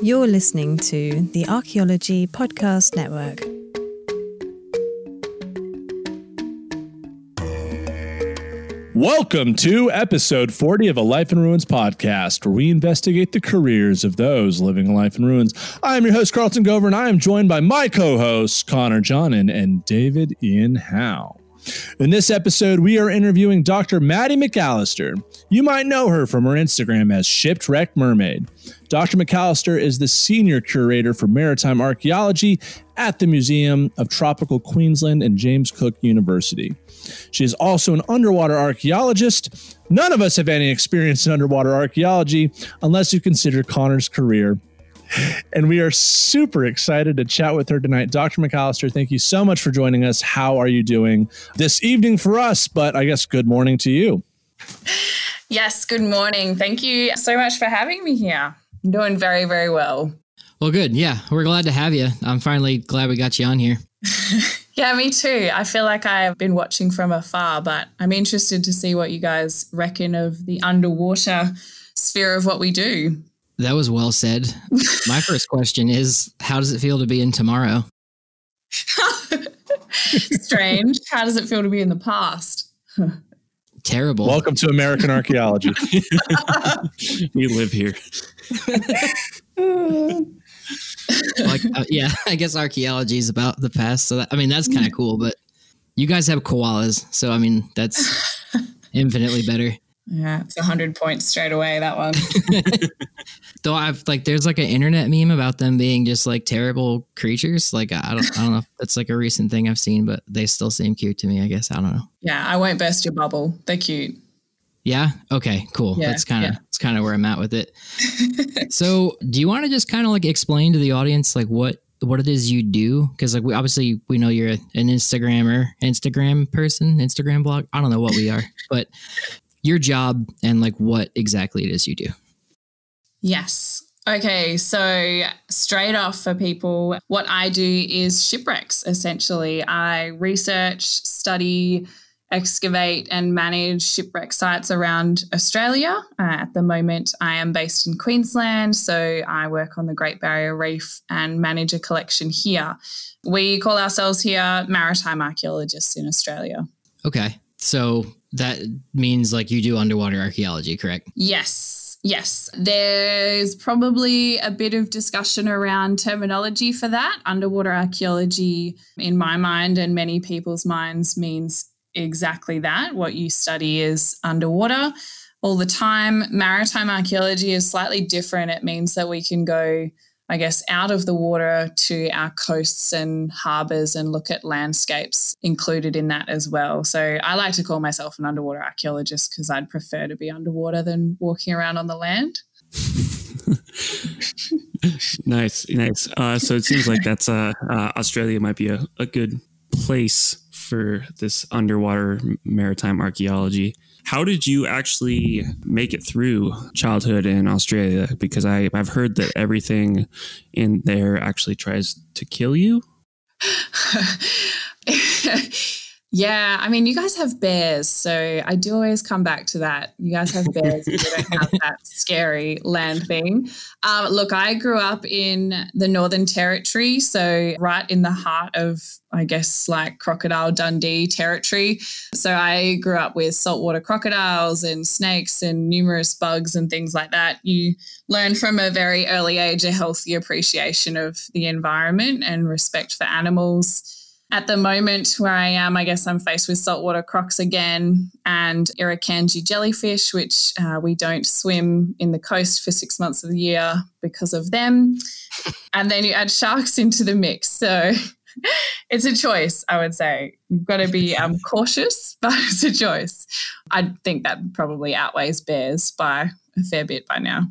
You're listening to the Archaeology Podcast Network. Welcome to episode 40 of A Life in Ruins podcast, where we investigate the careers of those living a life in ruins. I'm your host, Carlton Gover, and I am joined by my co-hosts, Connor Johnan and David Ian Howe. In this episode, we are interviewing Dr. Maddy McAllister. You might know her from her Instagram as Shipwrecked Mermaid. Dr. McAllister is the Senior Curator for Maritime Archaeology at the Museum of Tropical Queensland and James Cook University. She is also an underwater archaeologist. None of us have any experience in underwater archaeology, unless you consider Connor's career. And we are super excited to chat with her tonight. Dr. McAllister, thank you so much for joining us. How are you doing this evening for us? But I guess good morning to you. Yes, good morning. Thank you so much for having me here. I'm doing very, very well. Well, good. Yeah, we're glad to have you. I'm finally glad we got you on here. Yeah, me too. I feel like I've been watching from afar, but I'm interested to see what you guys reckon of the underwater sphere of what we do. That was well said. My first question is, how does it feel to be in tomorrow? Strange. How does it feel to be in the past? Terrible. Welcome to American archaeology. We live here. Yeah, I guess archaeology is about the past. So that, I mean, that's kind of cool, but you guys have koalas. So, I mean, that's infinitely better. Yeah, it's 100 points straight away, that one. Though there's an internet meme about them being just terrible creatures. I don't know if that's a recent thing I've seen, but they still seem cute to me, I guess. I don't know. Yeah, I won't burst your bubble. They're cute. Yeah. Okay, cool. Yeah, that's kind of where I'm at with it. So do you want to just explain to the audience what it is you do? Because we know you're an Instagram person, Instagram blog. I don't know what we are, but your job and what exactly it is you do. Yes. Okay. So straight off for people, what I do is shipwrecks. Essentially, I research, study, excavate and manage shipwreck sites around Australia. At the moment, I am based in Queensland, so I work on the Great Barrier Reef and manage a collection here. We call ourselves here maritime archaeologists in Australia. Okay. So that means you do underwater archaeology, correct? Yes. There's probably a bit of discussion around terminology for that. Underwater archaeology, in my mind and many people's minds, means exactly that. What you study is underwater all the time. Maritime archaeology is slightly different. It means that we can go, out of the water to our coasts and harbours and look at landscapes included in that as well. So I like to call myself an underwater archaeologist because I'd prefer to be underwater than walking around on the land. Nice. So it seems like that's Australia might be a good place for this underwater maritime archaeology. How did you actually make it through childhood in Australia? Because I've heard that everything in there actually tries to kill you. Yeah. I mean, you guys have bears, so I do always come back to that. You guys have bears. You don't have that scary land thing. Look, I grew up in the Northern Territory, so right in the heart of, Crocodile Dundee territory. So I grew up with saltwater crocodiles and snakes and numerous bugs and things like that. You learn from a very early age a healthy appreciation of the environment and respect for animals. At the moment where I am, I'm faced with saltwater crocs again and Irukandji jellyfish, which we don't swim in the coast for 6 months of the year because of them. And then you add sharks into the mix. So it's a choice, I would say. You've got to be cautious, but it's a choice. I think that probably outweighs bears by a fair bit by now.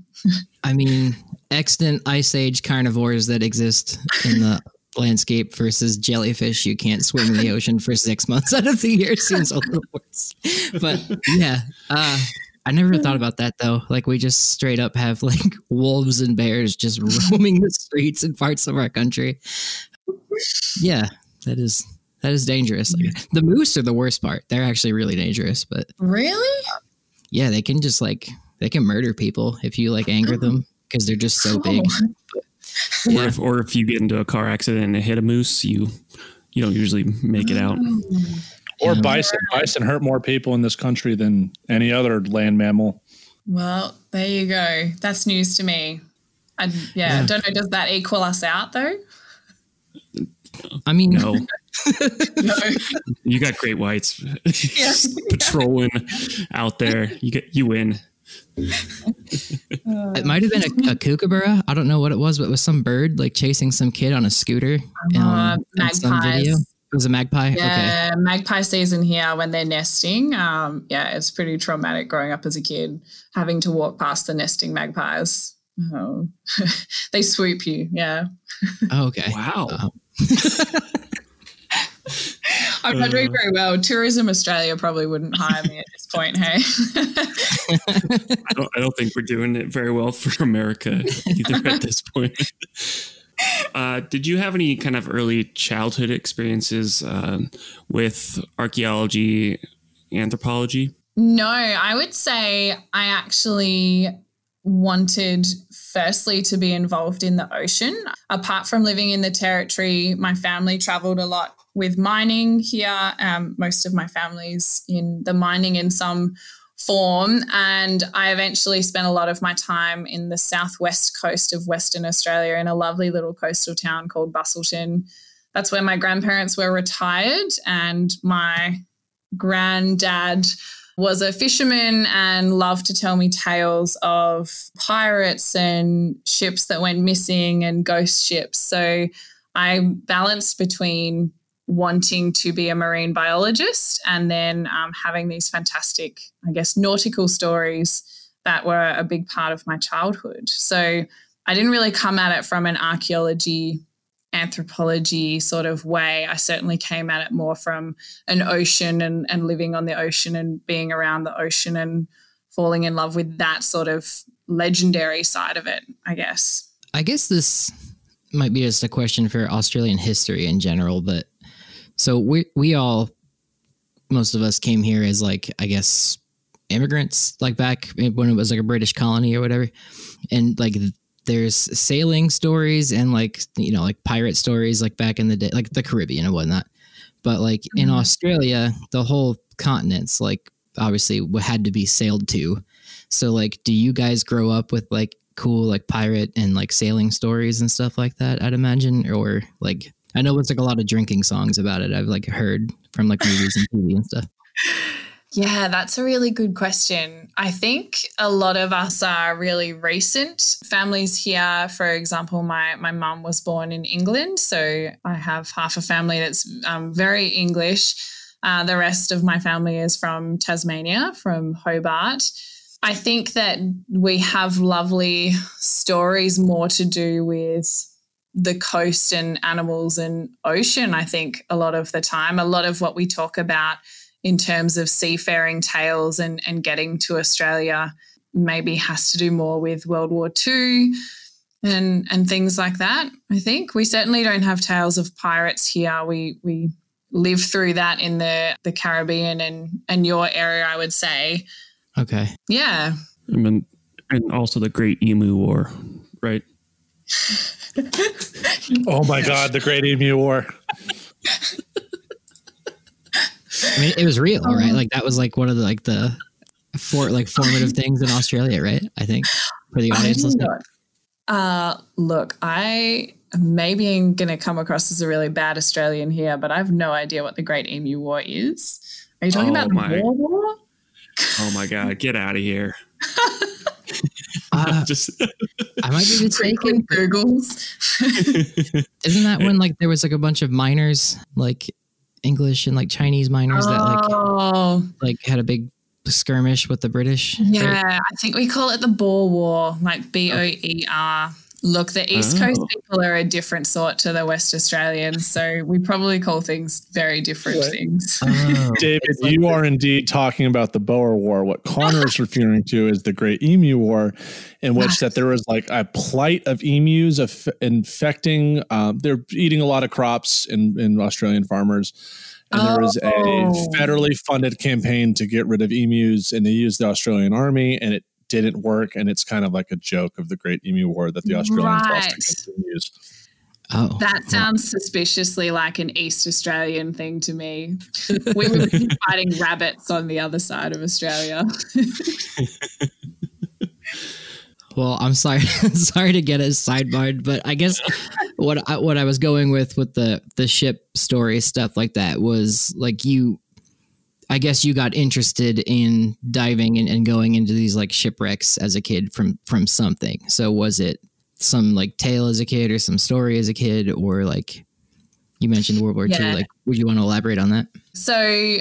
I mean, extant ice age carnivores that exist in the landscape versus jellyfish you can't swim in the ocean for 6 months out of the year seems a little worse. But yeah, I never thought about that though. We just straight up have wolves and bears just roaming the streets in parts of our country. Yeah, that is dangerous. The moose are the worst part. They're actually really dangerous. But really, yeah, they can murder people if you anger them. because they're just so big. Yeah. Or if you get into a car accident and hit a moose, you don't usually make it out. Or bison. Bison hurt more people in this country than any other land mammal. Well, there you go. That's news to me. I don't know. Does that equal us out though? I mean, no. No. You got great whites patrolling out there. You win. It might have been a kookaburra. I don't know what it was, but it was some bird like chasing some kid on a scooter. Magpies. It was a magpie. Yeah, okay. Magpie season here when they're nesting. It's pretty traumatic growing up as a kid, having to walk past the nesting magpies. Oh, they swoop you. Yeah. Oh, okay. Wow. I'm not doing very well. Tourism Australia probably wouldn't hire me at this point. Hey. I don't think we're doing it very well for America either at this point. Did you have any kind of early childhood experiences with archaeology, anthropology? No, I would say I actually wanted firstly to be involved in the ocean. Apart from living in the territory, my family traveled a lot with mining here. Most of my family's in the mining in some form, and I eventually spent a lot of my time in the southwest coast of Western Australia in a lovely little coastal town called Busselton. That's where my grandparents were retired, and my granddad was a fisherman and loved to tell me tales of pirates and ships that went missing and ghost ships. So I balanced between wanting to be a marine biologist and then having these fantastic, I guess, nautical stories that were a big part of my childhood. So I didn't really come at it from an archaeology, anthropology sort of way. I certainly came at it more from an ocean and living on the ocean and being around the ocean and falling in love with that sort of legendary side of it, I guess. I guess this might be just a question for Australian history in general, but so we all, most of us came here as like, I guess, immigrants, like back when it was like a British colony or whatever. And like there's sailing stories and like, you know, like pirate stories, like back in the day, like the Caribbean and whatnot. But like in Australia, the whole continent's like obviously had to be sailed to. So like, do you guys grow up with like cool, like pirate and like sailing stories and stuff like that, I'd imagine? Or like, I know it's like a lot of drinking songs about it. I've like heard from like movies and TV and stuff. Yeah, that's a really good question. I think a lot of us are really recent families here. For example, my mum was born in England, so I have half a family that's very English. The rest of my family is from Tasmania, from Hobart. I think that we have lovely stories more to do with the coast and animals and ocean, I think, a lot of the time. A lot of what we talk about in terms of seafaring tales and getting to Australia maybe has to do more with World War II and things like that, I think. We certainly don't have tales of pirates here. We live through that in the Caribbean and your area, I would say. Okay. Yeah. And also the Great Emu War, right? Oh my God, the Great Emu War. I mean, it was real, right? Like that was like one of the formative things in Australia, right? I think for the audience listening. Look, I maybe am going to come across as a really bad Australian here, but I have no idea what the Great Emu War is. Are you talking about the Boer War? Oh my God, get out of here! I might be mistaken. Googles. Isn't that when like there was like a bunch of miners, like English and like Chinese miners that had a big skirmish with the British? Yeah, right? I think we call it the Boer War, like BOER. Look, the East Coast people are a different sort to the West Australians, so we probably call things very different things. Oh. David, you are indeed talking about the Boer War. What Connor is referring to is the Great Emu War, in which that there was like a plight of emus infecting. They're eating a lot of crops in Australian farmers. And there was a federally funded campaign to get rid of emus, and they used the Australian army, and it didn't work, and it's kind of like a joke of the Great Emu War that the Australians lost against the Emus. Oh, that sounds suspiciously like an East Australian thing to me. We were fighting rabbits on the other side of Australia. Well, I'm sorry to get us sidebarred, but I guess what I was going with the ship story stuff like that was like I guess you got interested in diving and going into these like shipwrecks as a kid from something. So was it some like tale as a kid or some story as a kid, or like you mentioned World War II, like would you want to elaborate on that? So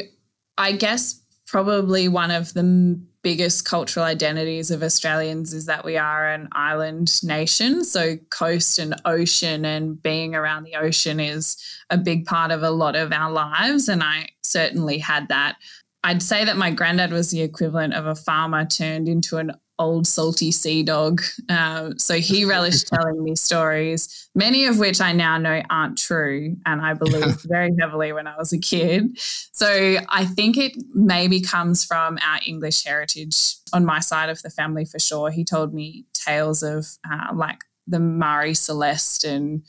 I guess probably one of the biggest cultural identities of Australians is that we are an island nation. So coast and ocean and being around the ocean is a big part of a lot of our lives. And I certainly had that. I'd say that my granddad was the equivalent of a farmer turned into an old salty sea dog. So he relished telling me stories, many of which I now know aren't true, and I believed very heavily when I was a kid. So I think it maybe comes from our English heritage on my side of the family for sure. He told me tales of like the Marie Celeste and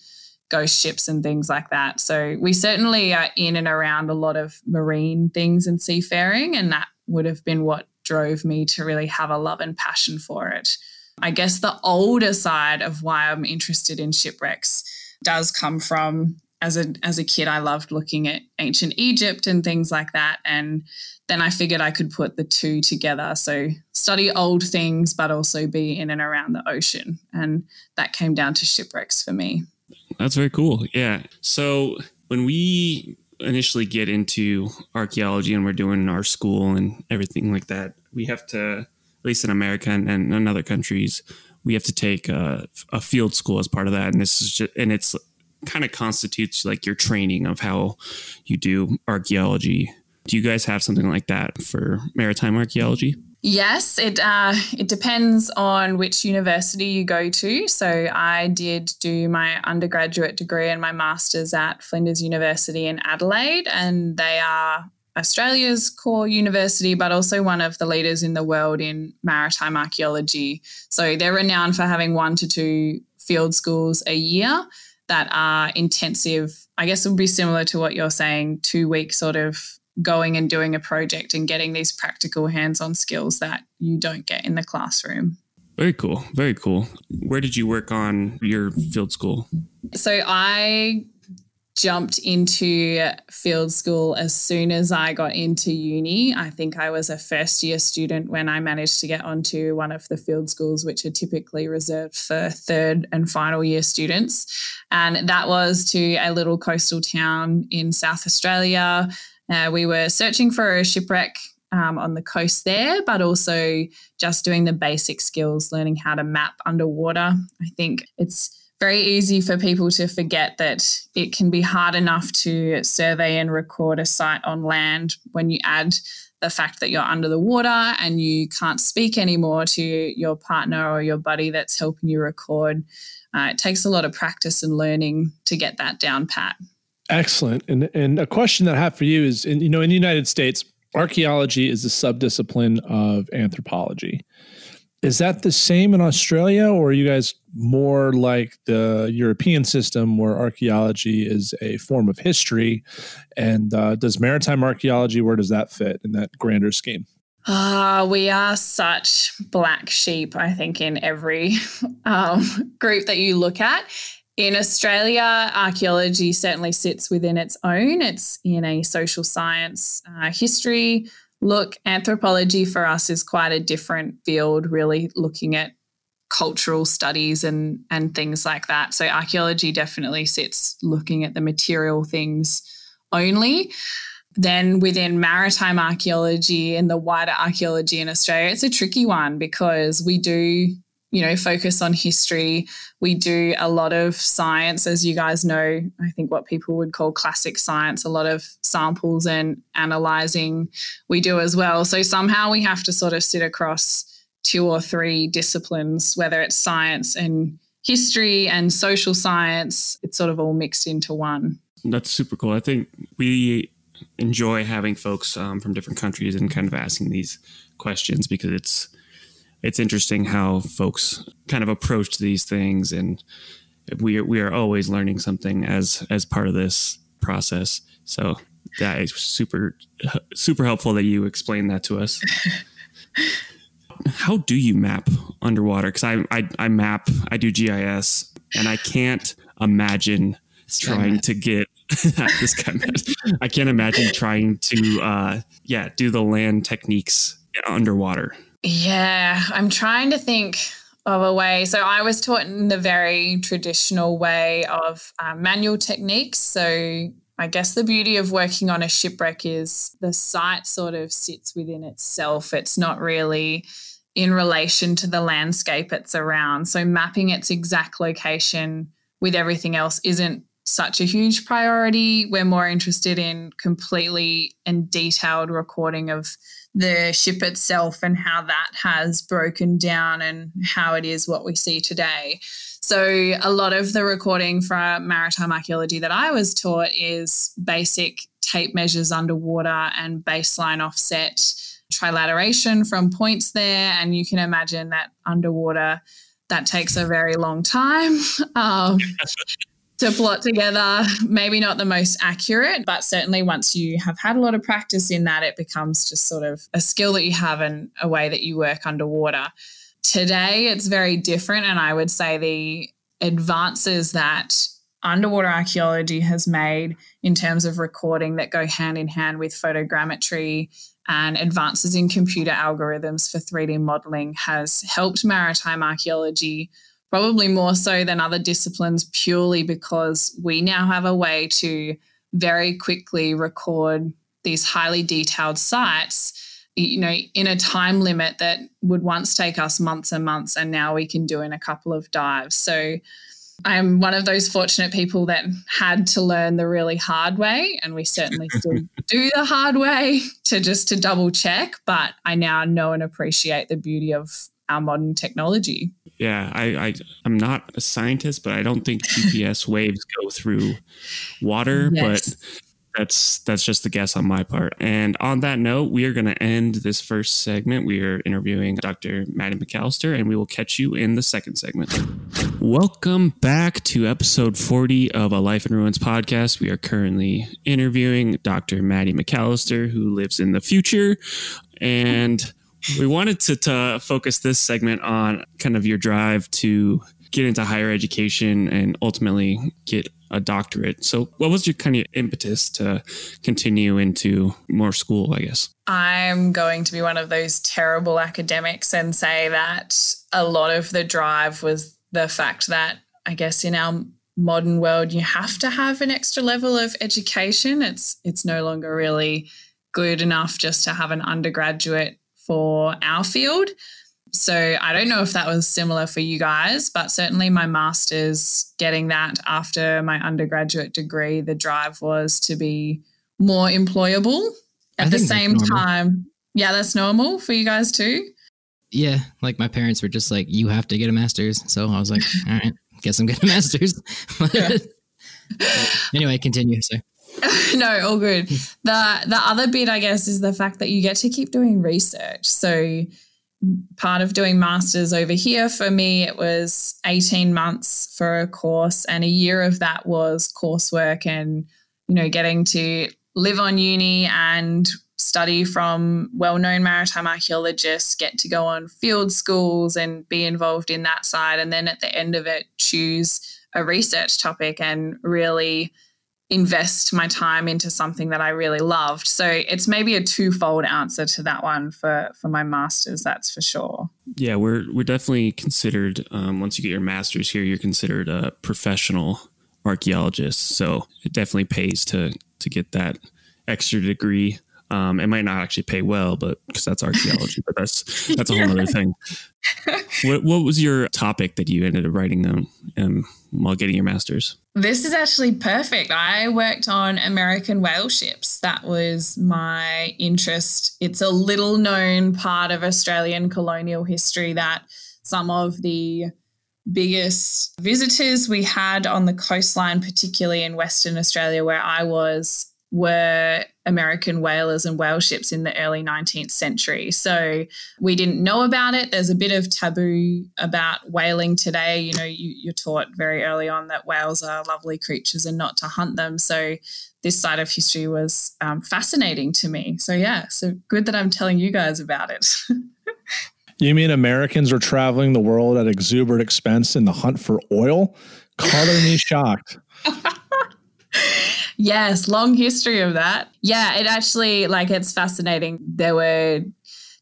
ghost ships and things like that. So we certainly are in and around a lot of marine things and seafaring, and that would have been what drove me to really have a love and passion for it. I guess the older side of why I'm interested in shipwrecks does come from as a kid, I loved looking at ancient Egypt and things like that. And then I figured I could put the two together. So study old things, but also be in and around the ocean. And that came down to shipwrecks for me. That's very cool. Yeah. So when we initially get into archaeology and we're doing our school and everything like that, we have to, at least in America and in other countries, we have to take a field school as part of that. And this is just, and it's kind of constitutes like your training of how you do archaeology. Do you guys have something like that for maritime archaeology? Yes, it depends on which university you go to. So I did do my undergraduate degree and my master's at Flinders University in Adelaide, and they are Australia's core university, but also one of the leaders in the world in maritime archaeology. So they're renowned for having 1 to 2 field schools a year that are intensive. I guess it would be similar to what you're saying, 2-week sort of going and doing a project and getting these practical hands-on skills that you don't get in the classroom. Very cool. Very cool. Where did you work on your field school? So I jumped into field school as soon as I got into uni. I think I was a first-year student when I managed to get onto one of the field schools, which are typically reserved for third and final year students. And that was to a little coastal town in South Australia. We were searching for a shipwreck on the coast there, but also just doing the basic skills, learning how to map underwater. I think it's very easy for people to forget that it can be hard enough to survey and record a site on land when you add the fact that you're under the water and you can't speak anymore to your partner or your buddy that's helping you record. It takes a lot of practice and learning to get that down pat. Excellent. And a question that I have for you is, in the United States, archaeology is a subdiscipline of anthropology. Is that the same in Australia, or are you guys more like the European system where archaeology is a form of history? And does maritime archaeology, where does that fit in that grander scheme? We are such black sheep, I think, in every group that you look at. In Australia, archaeology certainly sits within its own. It's in a social science history. Look, anthropology for us is quite a different field, really looking at cultural studies and things like that. So archaeology definitely sits looking at the material things only. Then within maritime archaeology and the wider archaeology in Australia, it's a tricky one because we do focus on history. We do a lot of science, as you guys know, I think what people would call classic science, a lot of samples and analysing we do as well. So somehow we have to sort of sit across 2 or 3 disciplines, whether it's science and history and social science, it's sort of all mixed into one. That's super cool. I think we enjoy having folks from different countries and kind of asking these questions because it's it's interesting how folks kind of approach these things, and we are always learning something as part of this process. So that is super helpful that you explained that to us. How do you map underwater? Because I map, I do GIS, and I can't imagine I can't imagine trying to do the land techniques underwater. Yeah, I'm trying to think of a way. So I was taught in the very traditional way of manual techniques. So I guess the beauty of working on a shipwreck is the site sort of sits within itself. It's not really in relation to the landscape it's around. So mapping its exact location with everything else isn't such a huge priority. We're more interested in completely and detailed recording of the ship itself and how that has broken down and how it is what we see today. So a lot of the recording for maritime archaeology that I was taught is basic tape measures underwater and baseline offset trilateration from points there. And you can imagine that underwater, that takes a very long time to plot together. Maybe not the most accurate, but certainly once you have had a lot of practice in that, it becomes just sort of a skill that you have and a way that you work underwater. Today, it's very different, and I would say the advances that underwater archaeology has made in terms of recording that go hand in hand with photogrammetry and advances in computer algorithms for 3D modelling has helped maritime archaeology probably more so than other disciplines, purely because we now have a way to very quickly record these highly detailed sites, you know, in a time limit that would once take us months and months, and now we can do in a couple of dives. So I'm one of those fortunate people that had to learn the really hard way, and we certainly still do the hard way to double check, but I now know and appreciate the beauty of our modern technology. Yeah, I'm not a scientist, but I don't think GPS waves go through water, yes. But that's just the guess on my part. And on that note, we are going to end this first segment. We are interviewing Dr. Maddy McAllister, and we will catch you in the second segment. Welcome back to episode 40 of A Life in Ruins podcast. We are currently interviewing Dr. Maddy McAllister, who lives in the future, and we wanted to focus this segment on kind of your drive to get into higher education and ultimately get a doctorate. So what was your kind of impetus to continue into more school, I guess? I'm going to be one of those terrible academics and say that a lot of the drive was the fact that, I guess, in our modern world, you have to have an extra level of education. It's no longer really good enough just to have an undergraduate for our field. So I don't know if that was similar for you guys, but certainly my master's, getting that after my undergraduate degree, the drive was to be more employable. At the same time, yeah, that's normal for you guys too? Yeah, like my parents were just like, you have to get a master's. So I was like, all right, guess I'm getting a master's. Anyway, continue, sir. No, all good. The other bit, I guess, is the fact that you get to keep doing research. So part of doing masters over here for me, it was 18 months for a course, and a year of that was coursework and, you know, getting to live on uni and study from well-known maritime archaeologists, get to go on field schools and be involved in that side. And then at the end of it, choose a research topic and really invest my time into something that I really loved. So it's maybe a twofold answer to that one for my master's, that's for sure. Yeah, we're definitely considered, once you get your master's here, you're considered a professional archaeologist. So it definitely pays to get that extra degree. It might not actually pay well, but because that's archaeology, but that's a whole other thing. What was your topic that you ended up writing down while getting your master's? This is actually perfect. I worked on American whale ships. That was my interest. It's a little known part of Australian colonial history that some of the biggest visitors we had on the coastline, particularly in Western Australia where I was, were American whalers and whale ships in the early 19th century. So we didn't know about it. There's a bit of taboo about whaling today. You know, you're taught very early on that whales are lovely creatures and not to hunt them. So this side of history was fascinating to me. So yeah, so good that I'm telling you guys about it. You mean Americans are traveling the world at exuberant expense in the hunt for oil? Color me shocked. Yes, long history of that. Yeah, it actually, like, it's fascinating. There were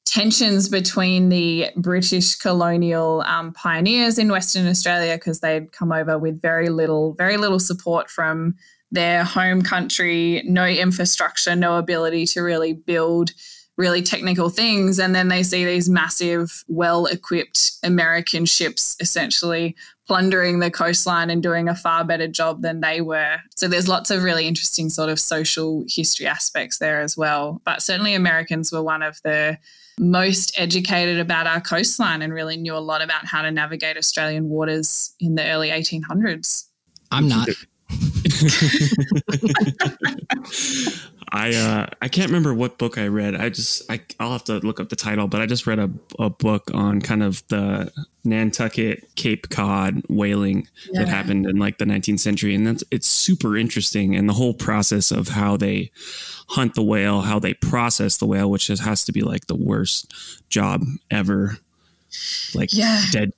tensions between the British colonial pioneers in Western Australia because they'd come over with very little support from their home country, no infrastructure, no ability to really build really technical things. And then they see these massive, well-equipped American ships essentially plundering the coastline and doing a far better job than they were. So there's lots of really interesting sort of social history aspects there as well. But certainly Americans were one of the most educated about our coastline and really knew a lot about how to navigate Australian waters in the early 1800s. I'm not. I can't remember what book I read. I'll have to look up the title, but I just read a book on kind of the Nantucket, Cape Cod whaling that happened in like the 19th century. And it's super interesting. And the whole process of how they hunt the whale, how they process the whale, which has to be like the worst job ever. Like dead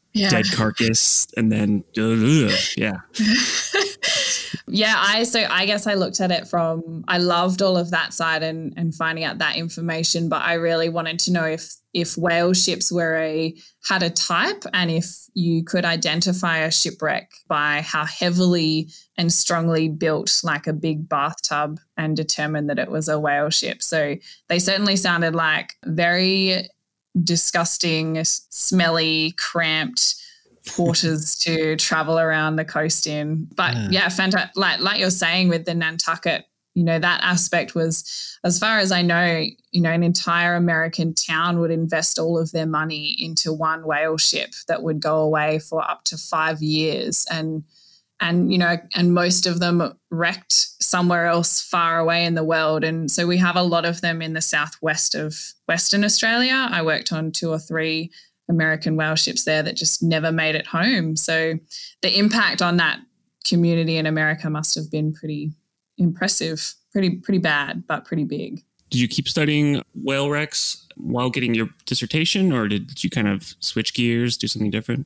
carcass. And then, Yeah, I guess I looked at it from, I loved all of that side and finding out that information, but I really wanted to know if whale ships had a type and if you could identify a shipwreck by how heavily and strongly built like a big bathtub and determine that it was a whale ship. So they certainly sounded like very disgusting, smelly, cramped porters to travel around the coast in. But yeah, fantastic. Like you're saying with the Nantucket, you know, that aspect was, as far as I know, you know, an entire American town would invest all of their money into one whale ship that would go away for up to 5 years. And, you know, and most of them wrecked somewhere else far away in the world. And so we have a lot of them in the southwest of Western Australia. I worked on 2 or 3 American whale ships there that just never made it home. So the impact on that community in America must have been pretty impressive, pretty bad, but pretty big. Did you keep studying whale wrecks while getting your dissertation, or did you kind of switch gears, do something different?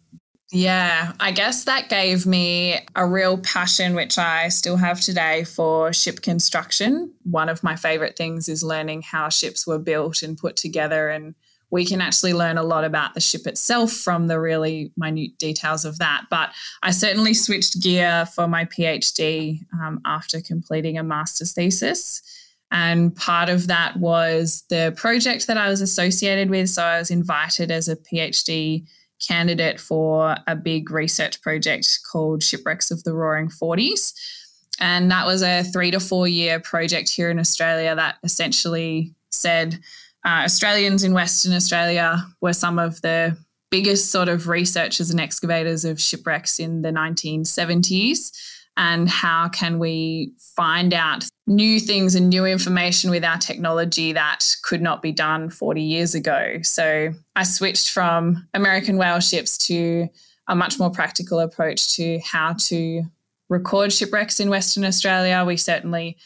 Yeah, I guess that gave me a real passion, which I still have today, for ship construction. One of my favorite things is learning how ships were built and put together, and we can actually learn a lot about the ship itself from the really minute details of that. But I certainly switched gear for my PhD after completing a master's thesis. And part of that was the project that I was associated with. So I was invited as a PhD candidate for a big research project called Shipwrecks of the Roaring Forties. And that was a 3 to 4 year project here in Australia that essentially said, Australians in Western Australia were some of the biggest sort of researchers and excavators of shipwrecks in the 1970s, and how can we find out new things and new information with our technology that could not be done 40 years ago. So I switched from American whale ships to a much more practical approach to how to record shipwrecks in Western Australia. We certainly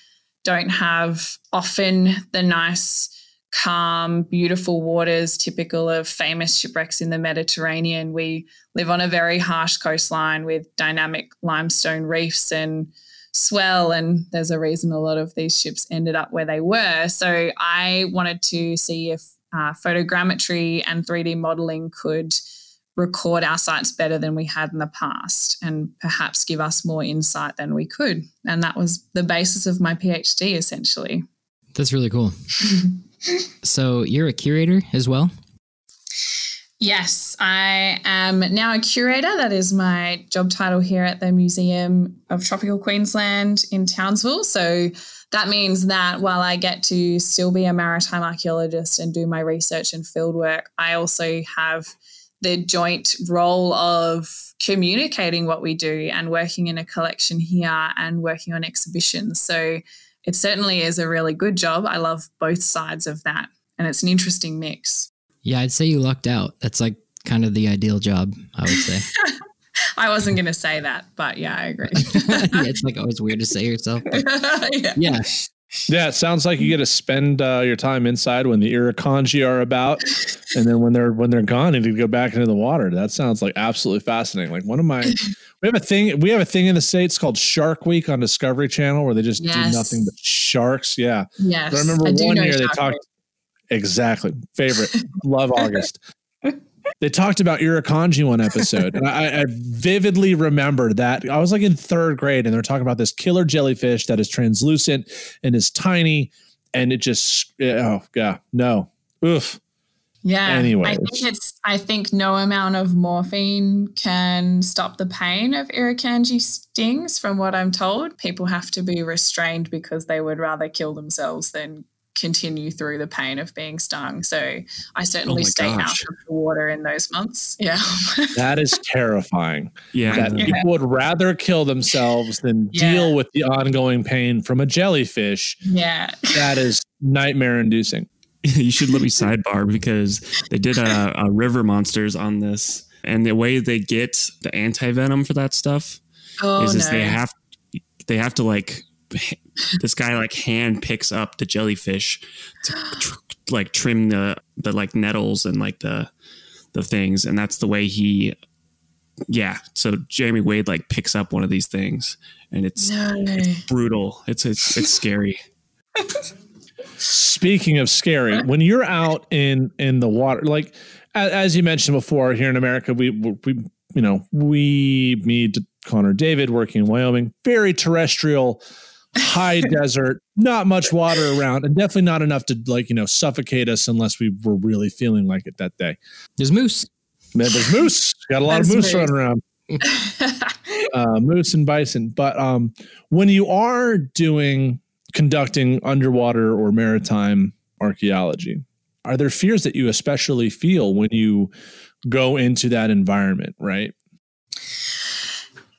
don't have often the nice, calm, beautiful waters typical of famous shipwrecks in the Mediterranean. We live on a very harsh coastline with dynamic limestone reefs and swell, and there's a reason a lot of these ships ended up where they were. So I wanted to see if photogrammetry and 3D modelling could record our sites better than we had in the past and perhaps give us more insight than we could. And that was the basis of my PhD, essentially. That's really cool. So you're a curator as well? Yes, I am now a curator. That is my job title here at the Museum of Tropical Queensland in Townsville. So that means that while I get to still be a maritime archaeologist and do my research and fieldwork, I also have the joint role of communicating what we do and working in a collection here and working on exhibitions. So it certainly is a really good job. I love both sides of that, and it's an interesting mix. Yeah, I'd say you lucked out. That's like kind of the ideal job, I would say. I wasn't going to say that, but yeah, I agree. Yeah, it's like always weird to say yourself. Yeah. Yeah, it sounds like you get to spend your time inside when the Irukandji are about, and then when they're gone, and you go back into the water. That sounds like absolutely fascinating. Like we have a thing in the States called Shark Week on Discovery Channel where they just do nothing but sharks. Yeah. Yes. But I remember one year they talked exactly favorite love August. They talked about Irukandji one episode, and I vividly remembered that. I was like in third grade, and they're talking about this killer jellyfish that is translucent and is tiny, and it just Anyway, I think no amount of morphine can stop the pain of Irukandji stings. From what I'm told, people have to be restrained because they would rather kill themselves than continue through the pain of being stung. So I certainly stay out of the water in those months. Yeah. That is terrifying. Yeah. That people would rather kill themselves than deal with the ongoing pain from a jellyfish. Yeah. That is nightmare inducing. You should let me sidebar because they did a River Monsters on this, and the way they get the anti-venom for that stuff they have to like, this guy like hand picks up the jellyfish to like trim the like nettles and like the things, and that's the way so Jamie Wade like picks up one of these things, and it's brutal. It's scary. Speaking of scary, when you're out in the water, like as you mentioned before, here in America me, Connor, David working in Wyoming, very terrestrial, high desert, not much water around, and definitely not enough to like, suffocate us unless we were really feeling like it that day. There's moose. Man, there's moose. Got a lot of moose running around. Moose and bison. But when you are conducting underwater or maritime archaeology, are there fears that you especially feel when you go into that environment, right?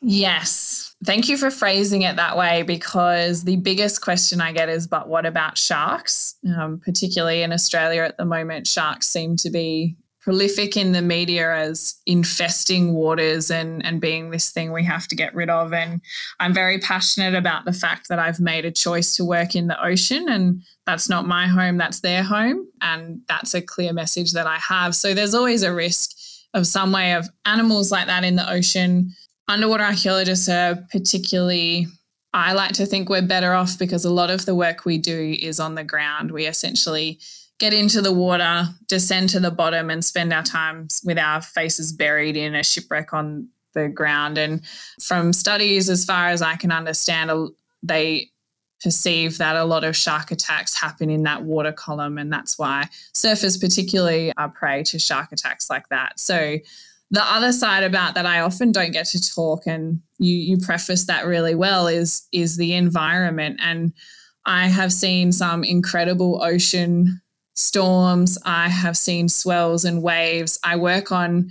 Yes. Thank you for phrasing it that way, because the biggest question I get is, but what about sharks? Particularly in Australia at the moment, sharks seem to be prolific in the media as infesting waters and being this thing we have to get rid of. And I'm very passionate about the fact that I've made a choice to work in the ocean, and that's not my home, that's their home. And that's a clear message that I have. So there's always a risk of some way of animals like that in the ocean. Underwater archaeologists are particularly, I like to think we're better off because a lot of the work we do is on the ground. We essentially get into the water, descend to the bottom, and spend our time with our faces buried in a shipwreck on the ground. And from studies, as far as I can understand, they perceive that a lot of shark attacks happen in that water column, and that's why surfers particularly are prey to shark attacks like that. So the other side about that I often don't get to talk, and you preface that really well, is the environment. And I have seen some incredible ocean storms. I have seen swells and waves. I work on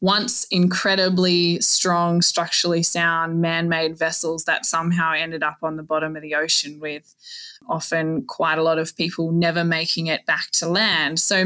once incredibly strong, structurally sound man-made vessels that somehow ended up on the bottom of the ocean, with often quite a lot of people never making it back to land. So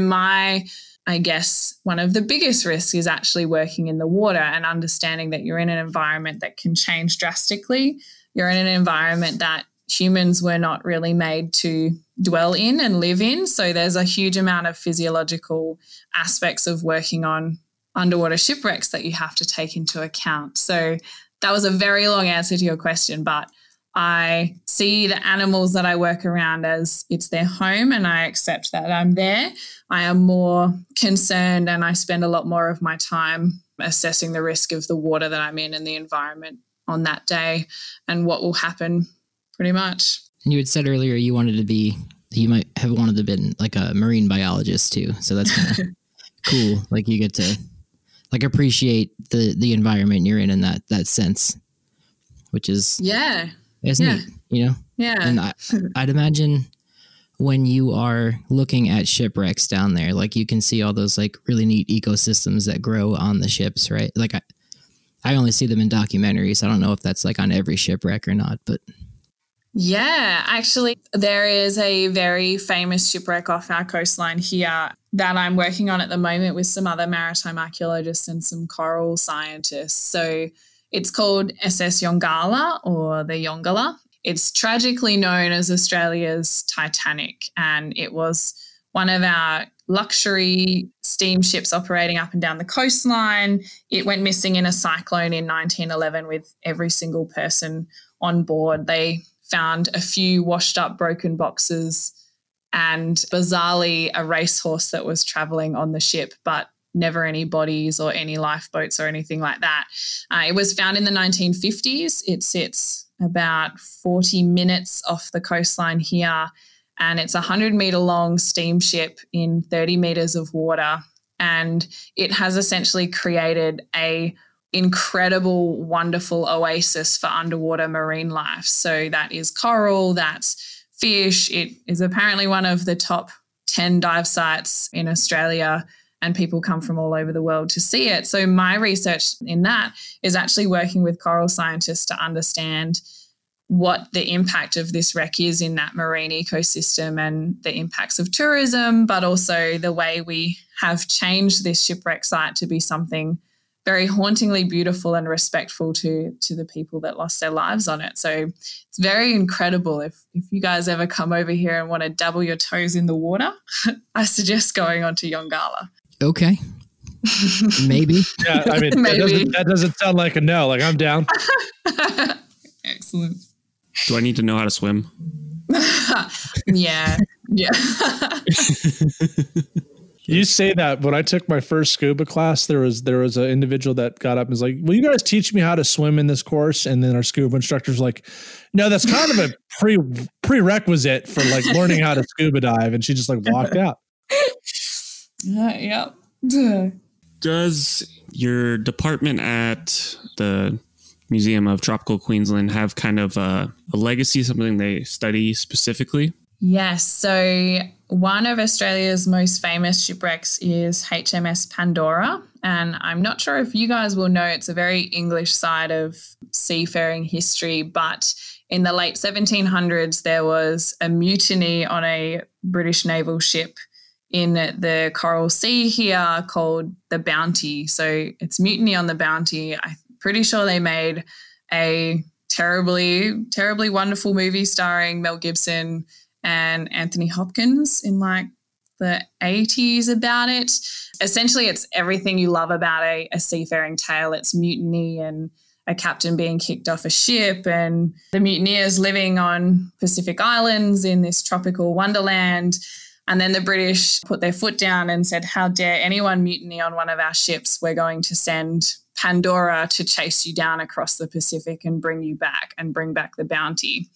I guess one of the biggest risks is actually working in the water and understanding that you're in an environment that can change drastically. You're in an environment that humans were not really made to dwell in and live in. So there's a huge amount of physiological aspects of working on underwater shipwrecks that you have to take into account. So that was a very long answer to your question, but I see the animals that I work around as it's their home, and I accept that I'm there. I am more concerned, and I spend a lot more of my time assessing the risk of the water that I'm in and the environment on that day and what will happen, pretty much. And you had said earlier you might have wanted to be like a marine biologist too. So that's kind of cool. Like you get to like appreciate the environment you're in that sense, which is neat, Yeah. And I'd imagine when you are looking at shipwrecks down there, like you can see all those like really neat ecosystems that grow on the ships, right? Like I only see them in documentaries. I don't know if that's like on every shipwreck or not, but Yeah, actually, there is a very famous shipwreck off our coastline here that I'm working on at the moment with some other maritime archaeologists and some coral scientists. So it's called SS Yongala, or the Yongala. It's tragically known as Australia's Titanic, and it was one of our luxury steamships operating up and down the coastline. It went missing in a cyclone in 1911 with every single person on board. They found a few washed up broken boxes and, bizarrely, a racehorse that was travelling on the ship, but never any bodies or any lifeboats or anything like that. It was found in the 1950s. It sits about 40 minutes off the coastline here, and it's a 100-metre-long steamship in 30 metres of water, and it has essentially created a incredible, wonderful oasis for underwater marine life. So that is coral, that's fish. It is apparently one of the top 10 dive sites in Australia, and people come from all over the world to see it. So my research in that is actually working with coral scientists to understand what the impact of this wreck is in that marine ecosystem, and the impacts of tourism, but also the way we have changed this shipwreck site to be something very hauntingly beautiful and respectful to the people that lost their lives on it. So it's very incredible. If you guys ever come over here and want to dabble your toes in the water, I suggest going onto Yongala. Okay. Maybe. Yeah, I mean, maybe. That doesn't sound like a no. Like, I'm down. Excellent. Do I need to know how to swim? Yeah. Yeah. You say that. When I took my first scuba class, there was an individual that got up and was like, will you guys teach me how to swim in this course? And then our scuba instructor's like, no, that's kind of a prerequisite for, like, learning how to scuba dive. And she just, like, walked out. Yeah. Does your department at the Museum of Tropical Queensland have kind of a legacy, something they study specifically? Yes. So one of Australia's most famous shipwrecks is HMS Pandora. And I'm not sure if you guys will know, it's a very English side of seafaring history, but in the late 1700s, there was a mutiny on a British naval ship in the Coral Sea here called the Bounty. So it's Mutiny on the Bounty. I'm pretty sure they made a terribly, terribly wonderful movie starring Mel Gibson and Anthony Hopkins in, like, the 80s about it. Essentially, it's everything you love about a seafaring tale. It's mutiny and a captain being kicked off a ship and the mutineers living on Pacific Islands in this tropical wonderland. And then the British put their foot down and said, how dare anyone mutiny on one of our ships? We're going to send Pandora to chase you down across the Pacific and bring you back, and bring back the Bounty.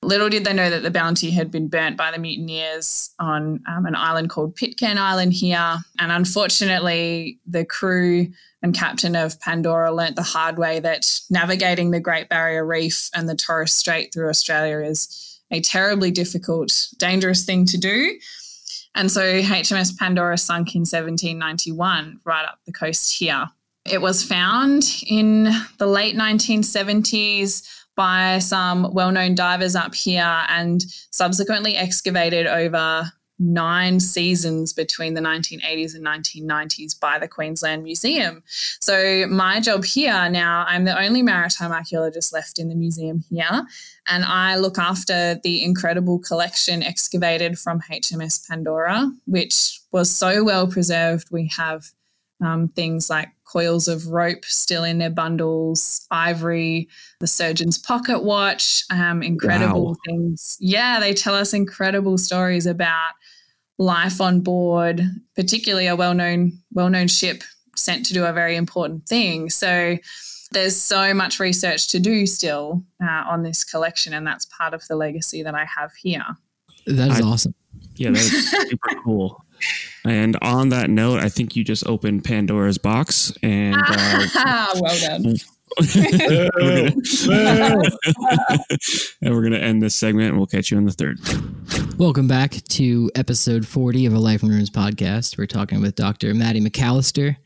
Little did they know that the Bounty had been burnt by the mutineers on an island called Pitcairn Island here. And unfortunately, the crew and captain of Pandora learnt the hard way that navigating the Great Barrier Reef and the Torres Strait through Australia is a terribly difficult, dangerous thing to do. And so HMS Pandora sunk in 1791 right up the coast here. It was found in the late 1970s by some well-known divers up here, and subsequently excavated over 9 seasons between the 1980s and 1990s by the Queensland Museum. So my job here now, I'm the only maritime archaeologist left in the museum here, and I look after the incredible collection excavated from HMS Pandora, which was so well preserved. We have things like coils of rope still in their bundles, ivory, the surgeon's pocket watch, incredible things. Yeah, they tell us incredible stories about life on board, particularly a well-known ship sent to do a very important thing. So there's so much research to do still on this collection, and that's part of the legacy that I have here. That is awesome. Yeah, that is super cool. And on that note, I think you just opened Pandora's box. And well done. And we're going to end this segment, and we'll catch you in the third. Welcome back to episode 40 of A Life in Ruins podcast. We're talking with Dr. Maddy McAllister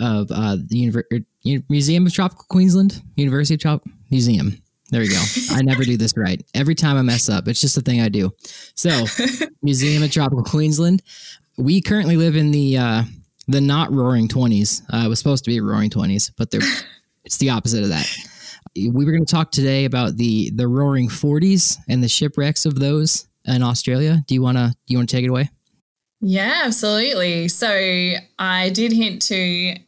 of the Museum of Tropical Queensland, University of Tropical Museum. There you go. I never do this right. Every time I mess up, it's just a thing I do. So, Museum of Tropical Queensland. We currently live in the not roaring 20s. It was supposed to be roaring 20s, but it's the opposite of that. We were going to talk today about the roaring 40s and the shipwrecks of those in Australia. Do you want to take it away? Yeah, absolutely. So I did hint to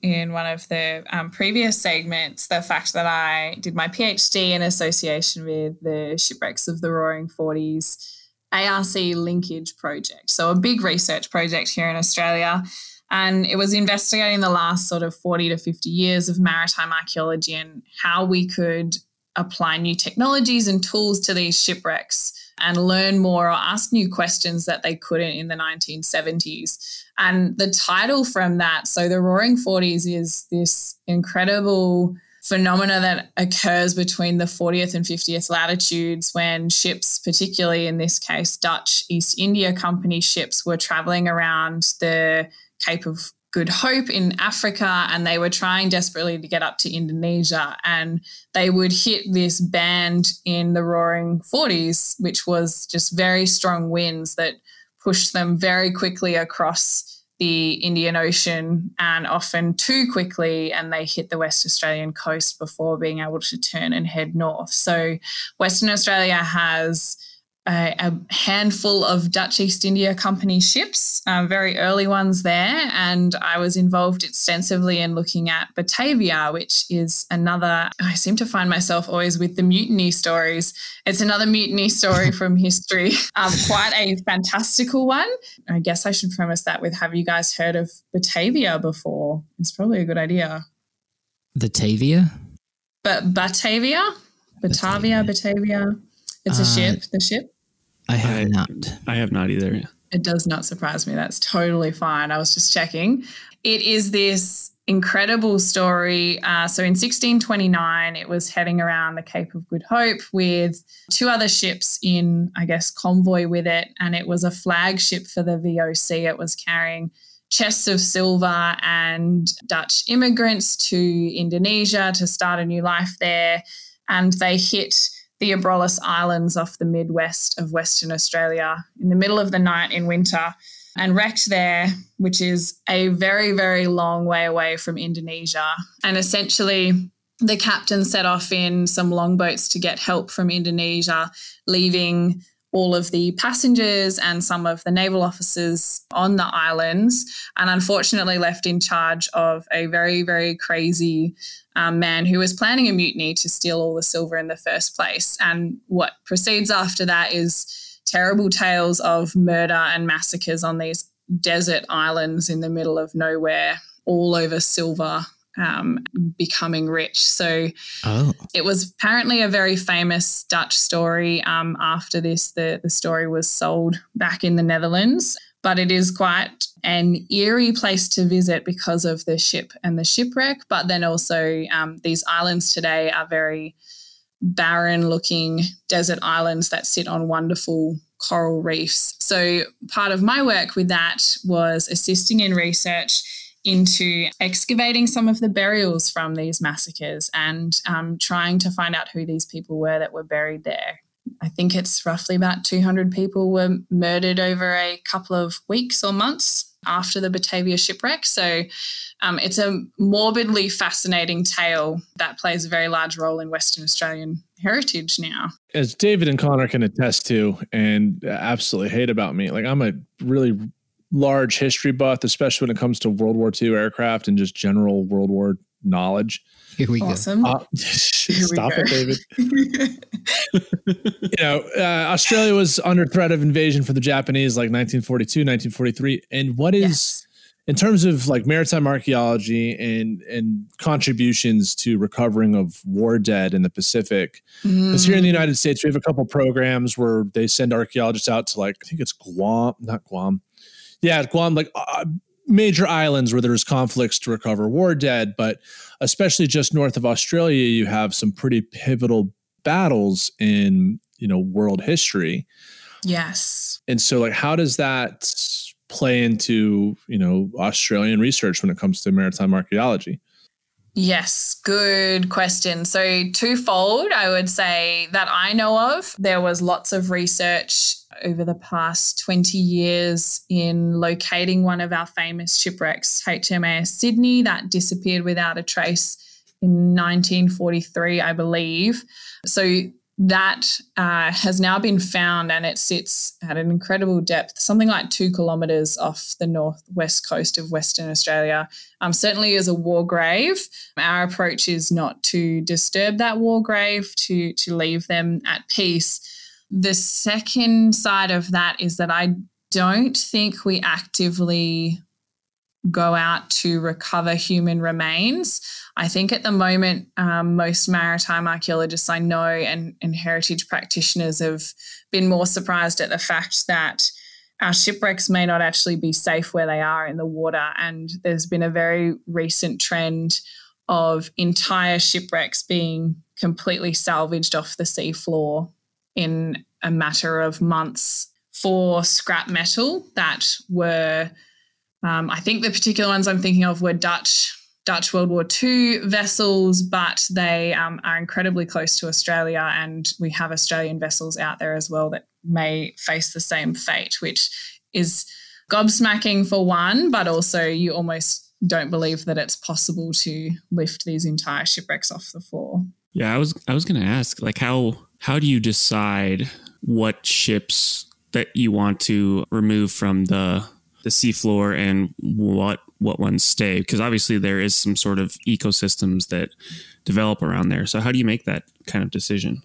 in one of the previous segments the fact that I did my PhD in association with the Shipwrecks of the Roaring Forties ARC linkage project. So a big research project here in Australia. And it was investigating the last sort of 40 to 50 years of maritime archaeology and how we could apply new technologies and tools to these shipwrecks and learn more or ask new questions that they couldn't in the 1970s. And the title from that, so the Roaring Forties is this incredible phenomena that occurs between the 40th and 50th latitudes when ships, particularly in this case, Dutch East India Company ships, were travelling around the Cape of Good Hope in Africa, and they were trying desperately to get up to Indonesia, and they would hit this band in the roaring 40s, which was just very strong winds that pushed them very quickly across the Indian Ocean, and often too quickly, and they hit the West Australian coast before being able to turn and head north. So Western Australia has a handful of Dutch East India Company ships, very early ones there. And I was involved extensively in looking at Batavia, which is another, I seem to find myself always with the mutiny stories. It's another mutiny story from history, quite a fantastical one. I guess I should premise that with, have you guys heard of Batavia before? It's probably a good idea. Batavia? Batavia. It's a ship, the ship? I have not either. It does not surprise me. That's totally fine. I was just checking. It is this incredible story. So in 1629, it was heading around the Cape of Good Hope with two other ships in, I guess, convoy with it. And it was a flagship for the VOC. It was carrying chests of silver and Dutch immigrants to Indonesia to start a new life there. And they hit the Abrolhos Islands off the midwest of Western Australia in the middle of the night in winter and wrecked there, which is a very, very long way away from Indonesia. And essentially the captain set off in some longboats to get help from Indonesia, leaving all of the passengers and some of the naval officers on the islands, and unfortunately left in charge of a very, very crazy man who was planning a mutiny to steal all the silver in the first place. And what proceeds after that is terrible tales of murder and massacres on these desert islands in the middle of nowhere, all over silver, becoming rich. So It was apparently a very famous Dutch story. After this, the story was sold back in the Netherlands, but it is quite an eerie place to visit because of the ship and the shipwreck. But then also these islands today are very barren looking desert islands that sit on wonderful coral reefs. So part of my work with that was assisting in research into excavating some of the burials from these massacres and trying to find out who these people were that were buried there. I think it's roughly about 200 people were murdered over a couple of weeks or months after the Batavia shipwreck. So it's a morbidly fascinating tale that plays a very large role in Western Australian heritage now. As David and Connor can attest to and absolutely hate about me, like I'm a really large history buff, especially when it comes to World War II aircraft and just general World War knowledge. Here we go. Stop it, David. Australia was under threat of invasion from the Japanese, like 1942, 1943. And what is, in terms of like maritime archaeology and contributions to recovering of war dead in the Pacific, because here in the United States, we have a couple programs where they send archaeologists out to like, I think it's Guam, like major islands where there's conflicts to recover war dead, but especially just north of Australia, you have some pretty pivotal battles in, world history. Yes. And so like, how does that play into, Australian research when it comes to maritime archaeology? Yes, good question. So twofold, I would say that I know of. There was lots of research over the past 20 years in locating one of our famous shipwrecks, HMAS Sydney, that disappeared without a trace in 1943, I believe. So that has now been found, and it sits at an incredible depth, something like 2 kilometres off the northwest coast of Western Australia. Certainly is a war grave. Our approach is not to disturb that war grave, to leave them at peace. The second side of that is that I don't think we actively go out to recover human remains. I think at the moment, most maritime archaeologists I know and heritage practitioners have been more surprised at the fact that our shipwrecks may not actually be safe where they are in the water. And there's been a very recent trend of entire shipwrecks being completely salvaged off the seafloor in a matter of months for scrap metal that were I think the particular ones I'm thinking of were Dutch World War II vessels, but they are incredibly close to Australia, and we have Australian vessels out there as well that may face the same fate, which is gobsmacking for one, but also you almost don't believe that it's possible to lift these entire shipwrecks off the floor. Yeah, I was going to ask, like, how do you decide what ships that you want to remove from the seafloor and what ones stay? Because obviously there is some sort of ecosystems that develop around there. So how do you make that kind of decision?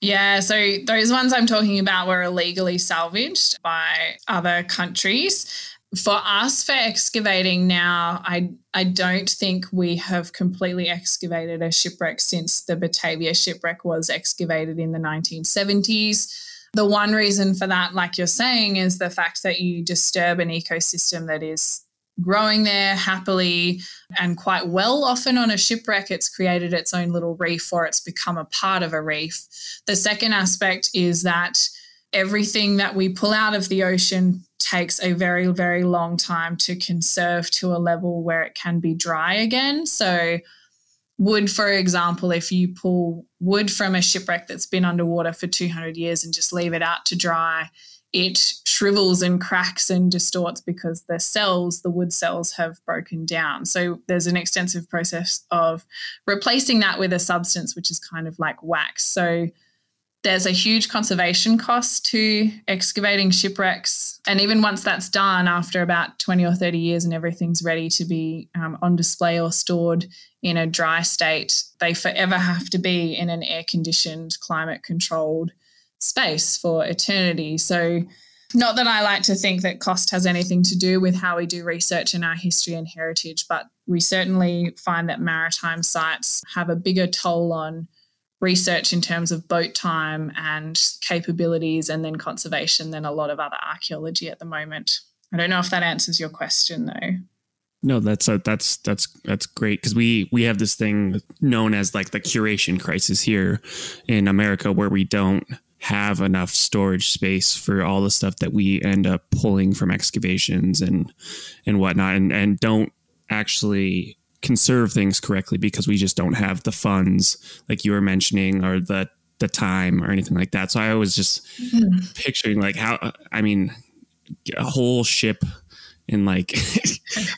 Yeah, so those ones I'm talking about were illegally salvaged by other countries. For us, for excavating now, I don't think we have completely excavated a shipwreck since the Batavia shipwreck was excavated in the 1970s. The one reason for that, like you're saying, is the fact that you disturb an ecosystem that is growing there happily and quite well. Often on a shipwreck, it's created its own little reef, or it's become a part of a reef. The second aspect is that everything that we pull out of the ocean takes a very, very long time to conserve to a level where it can be dry again. So wood, for example, if you pull wood from a shipwreck that's been underwater for 200 years and just leave it out to dry, it shrivels and cracks and distorts because the wood cells have broken down. So there's an extensive process of replacing that with a substance which is kind of like wax. So there's a huge conservation cost to excavating shipwrecks. And even once that's done, after about 20 or 30 years and everything's ready to be on display or stored in a dry state, they forever have to be in an air-conditioned, climate-controlled space for eternity. So not that I like to think that cost has anything to do with how we do research in our history and heritage, but we certainly find that maritime sites have a bigger toll on research in terms of boat time and capabilities and then conservation than a lot of other archaeology at the moment. I don't know if that answers your question though. No, that's great, because we have this thing known as like the curation crisis here in America, where we don't have enough storage space for all the stuff that we end up pulling from excavations and whatnot, and don't actually conserve things correctly because we just don't have the funds like you were mentioning, or the time or anything like that. So I was just picturing like how, I mean, a whole ship in like,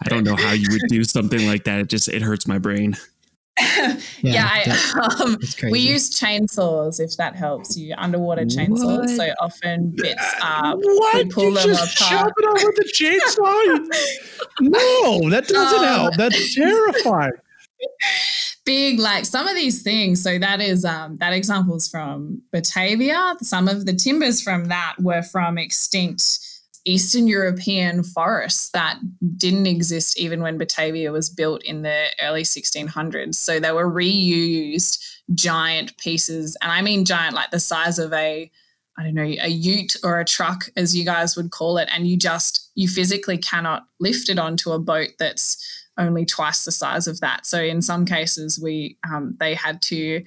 I don't know how you would do something like that. It hurts my brain. We use chainsaws, if that helps you, underwater chainsaws. What? So often bits are pull them apart. Chop it off with a chainsaw? No, that doesn't help. That's terrifying. Big, like some of these things. So that is that example's from Batavia. Some of the timbers from that were from extinct Eastern European forests that didn't exist even when Batavia was built in the early 1600s. So they were reused giant pieces. And I mean giant, like the size of a ute or a truck, as you guys would call it. And you physically cannot lift it onto a boat that's only twice the size of that. So in some cases they had to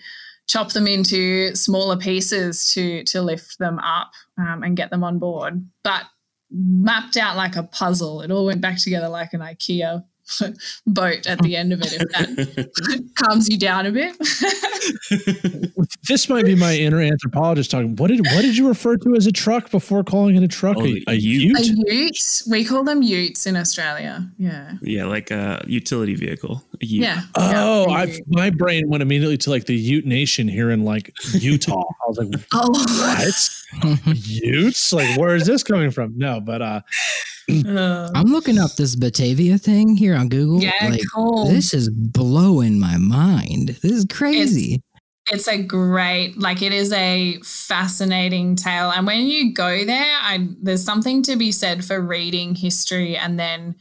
chop them into smaller pieces to lift them up and get them on board. But mapped out like a puzzle. It all went back together like an IKEA boat at the end of it, if that calms you down a bit. This might be my inner anthropologist talking. What did you refer to as a truck before calling it a truck? Oh, a ute? A ute. We call them utes in Australia. Yeah. Yeah, like a utility vehicle. A ute. Yeah. Oh, yeah, my brain went immediately to like the Ute Nation here in like Utah. I was like, what? Utes? Like, where is this coming from? No, but I'm looking up this Batavia thing here on Google. Yeah, like, cool. This is blowing my mind. This is crazy. It's a great, like, it is a fascinating tale. And when you go there, there's something to be said for reading history and then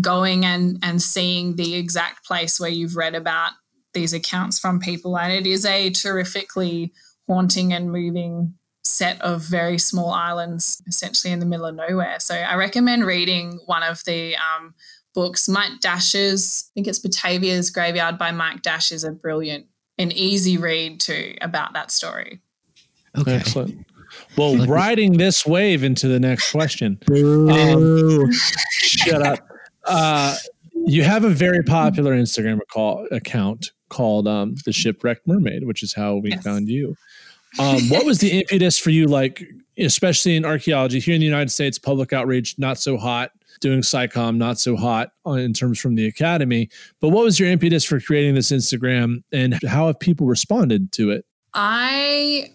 going and seeing the exact place where you've read about these accounts from people. And it is a terrifically haunting and moving set of very small islands, essentially in the middle of nowhere. So I recommend reading one of the books. Mike Dash's, I think it's Batavia's Graveyard by Mike Dash, is a brilliant, an easy read too about that story. Okay. Excellent. Well, riding this wave into the next question. Shut up. You have a very popular Instagram account called The Shipwrecked Mermaid, which is how we found you. What was the impetus for you, like, especially in archaeology here in the United States, public outreach, not so hot, doing SciComm, not so hot in terms from the academy. But what was your impetus for creating this Instagram, and how have people responded to it? I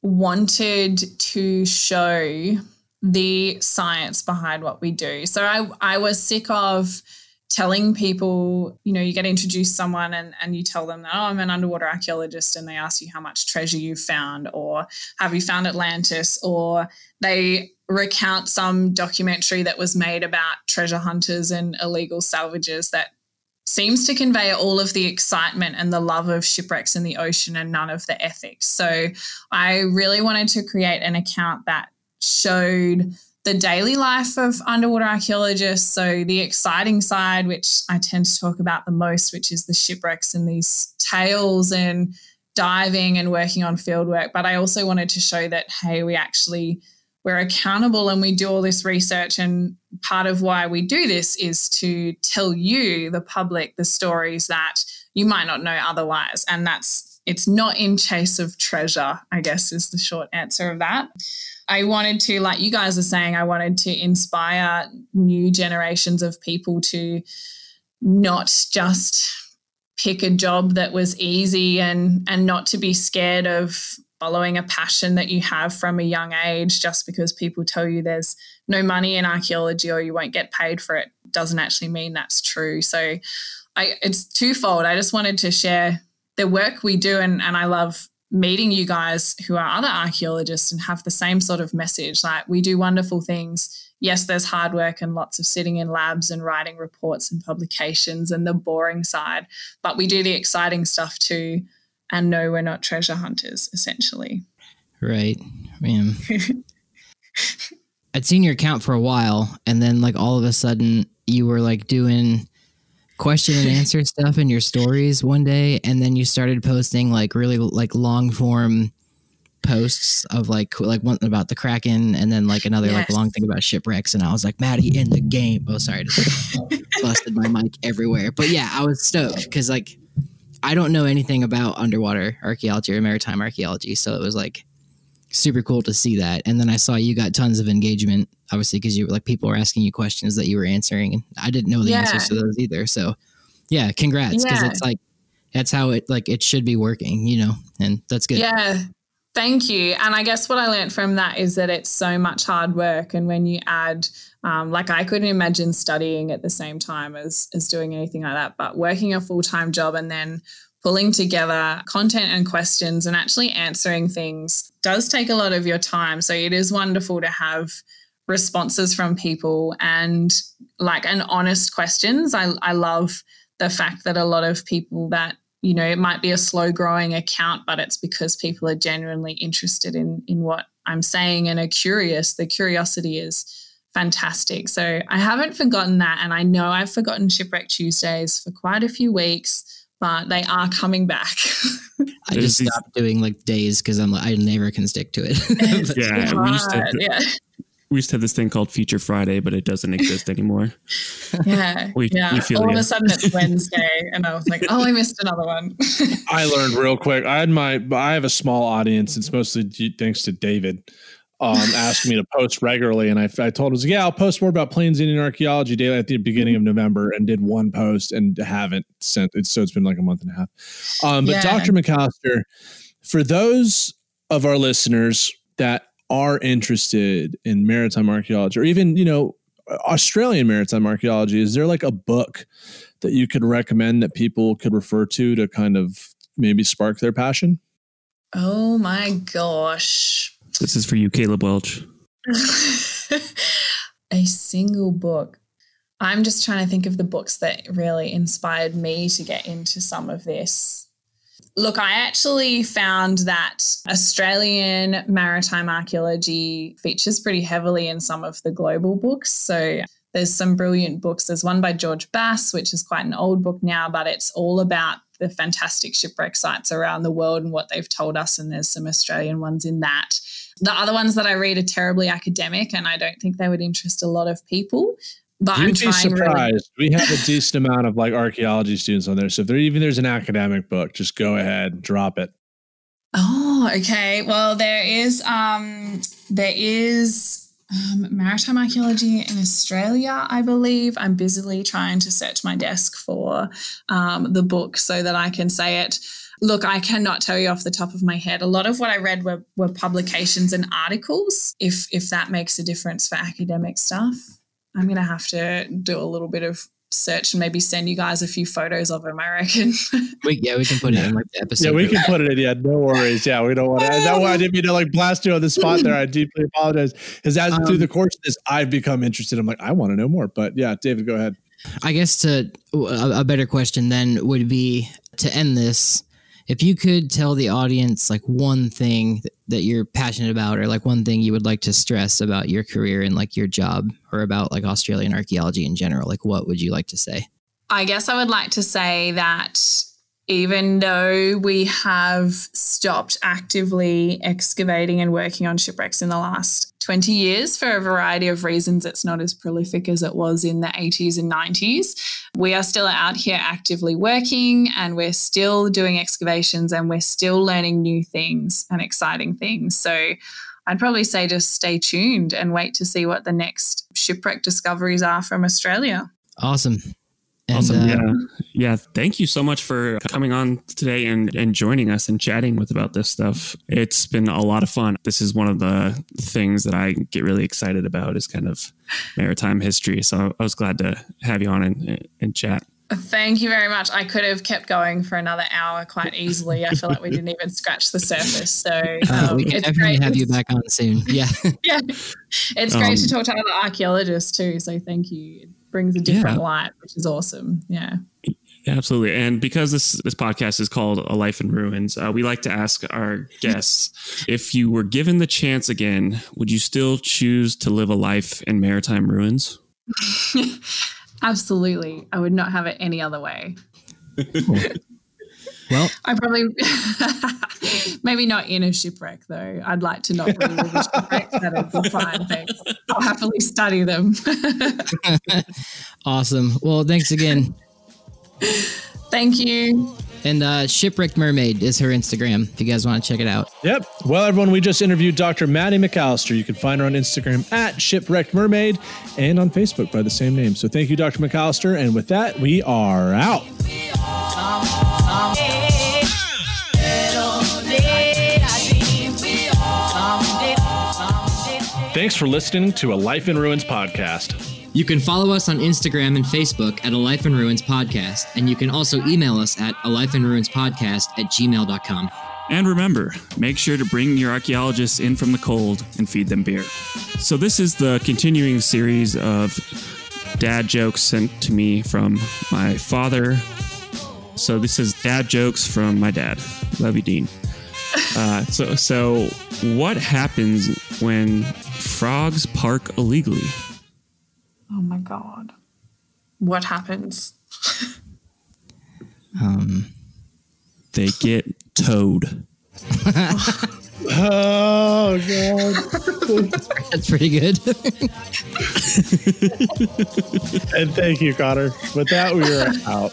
wanted to show the science behind what we do. So I was sick of telling people, you know, you get introduced to someone and you tell them that, oh, I'm an underwater archaeologist, and they ask you how much treasure you've found, or have you found Atlantis, or they recount some documentary that was made about treasure hunters and illegal salvages that seems to convey all of the excitement and the love of shipwrecks in the ocean and none of the ethics. So I really wanted to create an account that showed the daily life of underwater archaeologists, so the exciting side, which I tend to talk about the most, which is the shipwrecks and these tales and diving and working on fieldwork. But I also wanted to show that, hey, we're accountable and we do all this research, and part of why we do this is to tell you, the public, the stories that you might not know otherwise. And it's not in chase of treasure, I guess, is the short answer of that. I wanted to, like you guys are saying, I wanted to inspire new generations of people to not just pick a job that was easy and not to be scared of following a passion that you have from a young age just because people tell you there's no money in archaeology or you won't get paid for it. Doesn't actually mean that's true. So it's twofold. I just wanted to share the work we do, and I love meeting you guys who are other archaeologists and have the same sort of message. Like, we do wonderful things. Yes, there's hard work and lots of sitting in labs and writing reports and publications and the boring side, but we do the exciting stuff too. And no, we're not treasure hunters, essentially. Right. Man. I'd seen your account for a while, and then like all of a sudden you were like doing question and answer stuff in your stories one day, and then you started posting like really like long form posts of like one about the Kraken, and then like another like long thing about shipwrecks, and I was like, Maddie in the game. Oh, sorry, just busted my mic everywhere. But yeah, I was stoked because like I don't know anything about underwater archaeology or maritime archaeology, so it was like super cool to see that. And then I saw you got tons of engagement, obviously, because you were like, people were asking you questions that you were answering, and I didn't know the answers to those either. So yeah, congrats. Because it's like, that's how it, like, it should be working, you know, and that's good. Yeah. Thank you. And I guess what I learned from that is that it's so much hard work. And when you add, like, I couldn't imagine studying at the same time as doing anything like that, but working a full-time job and then pulling together content and questions and actually answering things does take a lot of your time. So it is wonderful to have responses from people and like an honest questions. I love the fact that a lot of people that, you know, it might be a slow growing account, but it's because people are genuinely interested in what I'm saying and are curious. The curiosity is fantastic. So I haven't forgotten that. And I know I've forgotten Shipwreck Tuesdays for quite a few weeks, but they are coming back. I just stopped doing like days because I'm like, I never can stick to it. But, yeah, we used to we used to have this thing called Feature Friday, but it doesn't exist anymore. Yeah. All of a sudden it's Wednesday and I was like, oh, I missed another one. I learned real quick. I have a small audience. It's mostly thanks to David. Asked me to post regularly, and I told him, yeah, I'll post more about Plains Indian Archaeology Daily at the beginning of November, and did one post and haven't sent it. So it's been like a month and a half. Dr. McAllister, for those of our listeners that are interested in maritime archaeology, or even, Australian maritime archaeology, is there like a book that you could recommend that people could refer to kind of maybe spark their passion? Oh my gosh. This is for you, Caleb Welch. A single book. I'm just trying to think of the books that really inspired me to get into some of this. Look, I actually found that Australian maritime archaeology features pretty heavily in some of the global books. So there's some brilliant books. There's one by George Bass, which is quite an old book now, but it's all about the fantastic shipwreck sites around the world and what they've told us. And there's some Australian ones in that. The other ones that I read are terribly academic, and I don't think they would interest a lot of people. But you'd be surprised. Really. We have a decent amount of like archaeology students on there. So if there's an academic book, just go ahead and drop it. Oh, okay. Well, there is maritime archaeology in Australia, I believe. I'm busily trying to search my desk for the book so that I can say it. Look, I cannot tell you off the top of my head. A lot of what I read were publications and articles, if that makes a difference for academic stuff. I'm going to have to do a little bit of search and maybe send you guys a few photos of them, I reckon. We can put it in like the episode. Yeah, we can put it in. Yeah, no worries. Yeah, we don't want to. Is that why I didn't mean to like blast you on the spot there? I deeply apologize. Because as through the course of this, I've become interested. I'm like, I want to know more. But yeah, David, go ahead. I guess a better question then would be to end this. If you could tell the audience like one thing that you're passionate about, or like one thing you would like to stress about your career and like your job, or about like Australian archaeology in general, like what would you like to say? I guess I would like to say that even though we have stopped actively excavating and working on shipwrecks in the last 20 years for a variety of reasons, it's not as prolific as it was in the 80s and 90s. We are still out here actively working, and we're still doing excavations, and we're still learning new things and exciting things. So I'd probably say just stay tuned and wait to see what the next shipwreck discoveries are from Australia. Awesome. Yeah. Thank you so much for coming on today and joining us and chatting about this stuff. It's been a lot of fun. This is one of the things that I get really excited about, is kind of maritime history. So I was glad to have you on and chat. Thank you very much. I could have kept going for another hour quite easily. I feel like we didn't even scratch the surface. So we can definitely have you back on soon. Yeah. Yeah. It's great to talk to other archaeologists too. So thank you. Brings a different light, which is awesome. Yeah. Absolutely. And because this podcast is called A Life in Ruins, we like to ask our guests, if you were given the chance again, would you still choose to live a life in maritime ruins? Absolutely. I would not have it any other way. Well, I probably maybe not in a shipwreck though. I'd like to not relive a shipwreck. That'll be fine. Thanks. I'll happily study them. Awesome. Well, thanks again. Thank you. And Shipwrecked Mermaid is her Instagram if you guys want to check it out. Yep. Well, everyone, we just interviewed Dr. Maddy McAllister. You can find her on Instagram at Shipwrecked Mermaid and on Facebook by the same name. So thank you, Dr. McAllister. And with that, we are out. Thanks for listening to A Life in Ruins podcast. You can follow us on Instagram and Facebook at A Life in Ruins Podcast, and you can also email us at alifeinruinspodcast@gmail.com. And remember, make sure to bring your archaeologists in from the cold and feed them beer. So this is the continuing series of dad jokes sent to me from my father. So this is dad jokes from my dad. Love you, Dean. So what happens when frogs park illegally? Oh my God. What happens? They get towed. Oh, God. That's pretty good. And thank you, Connor. With that, we are out.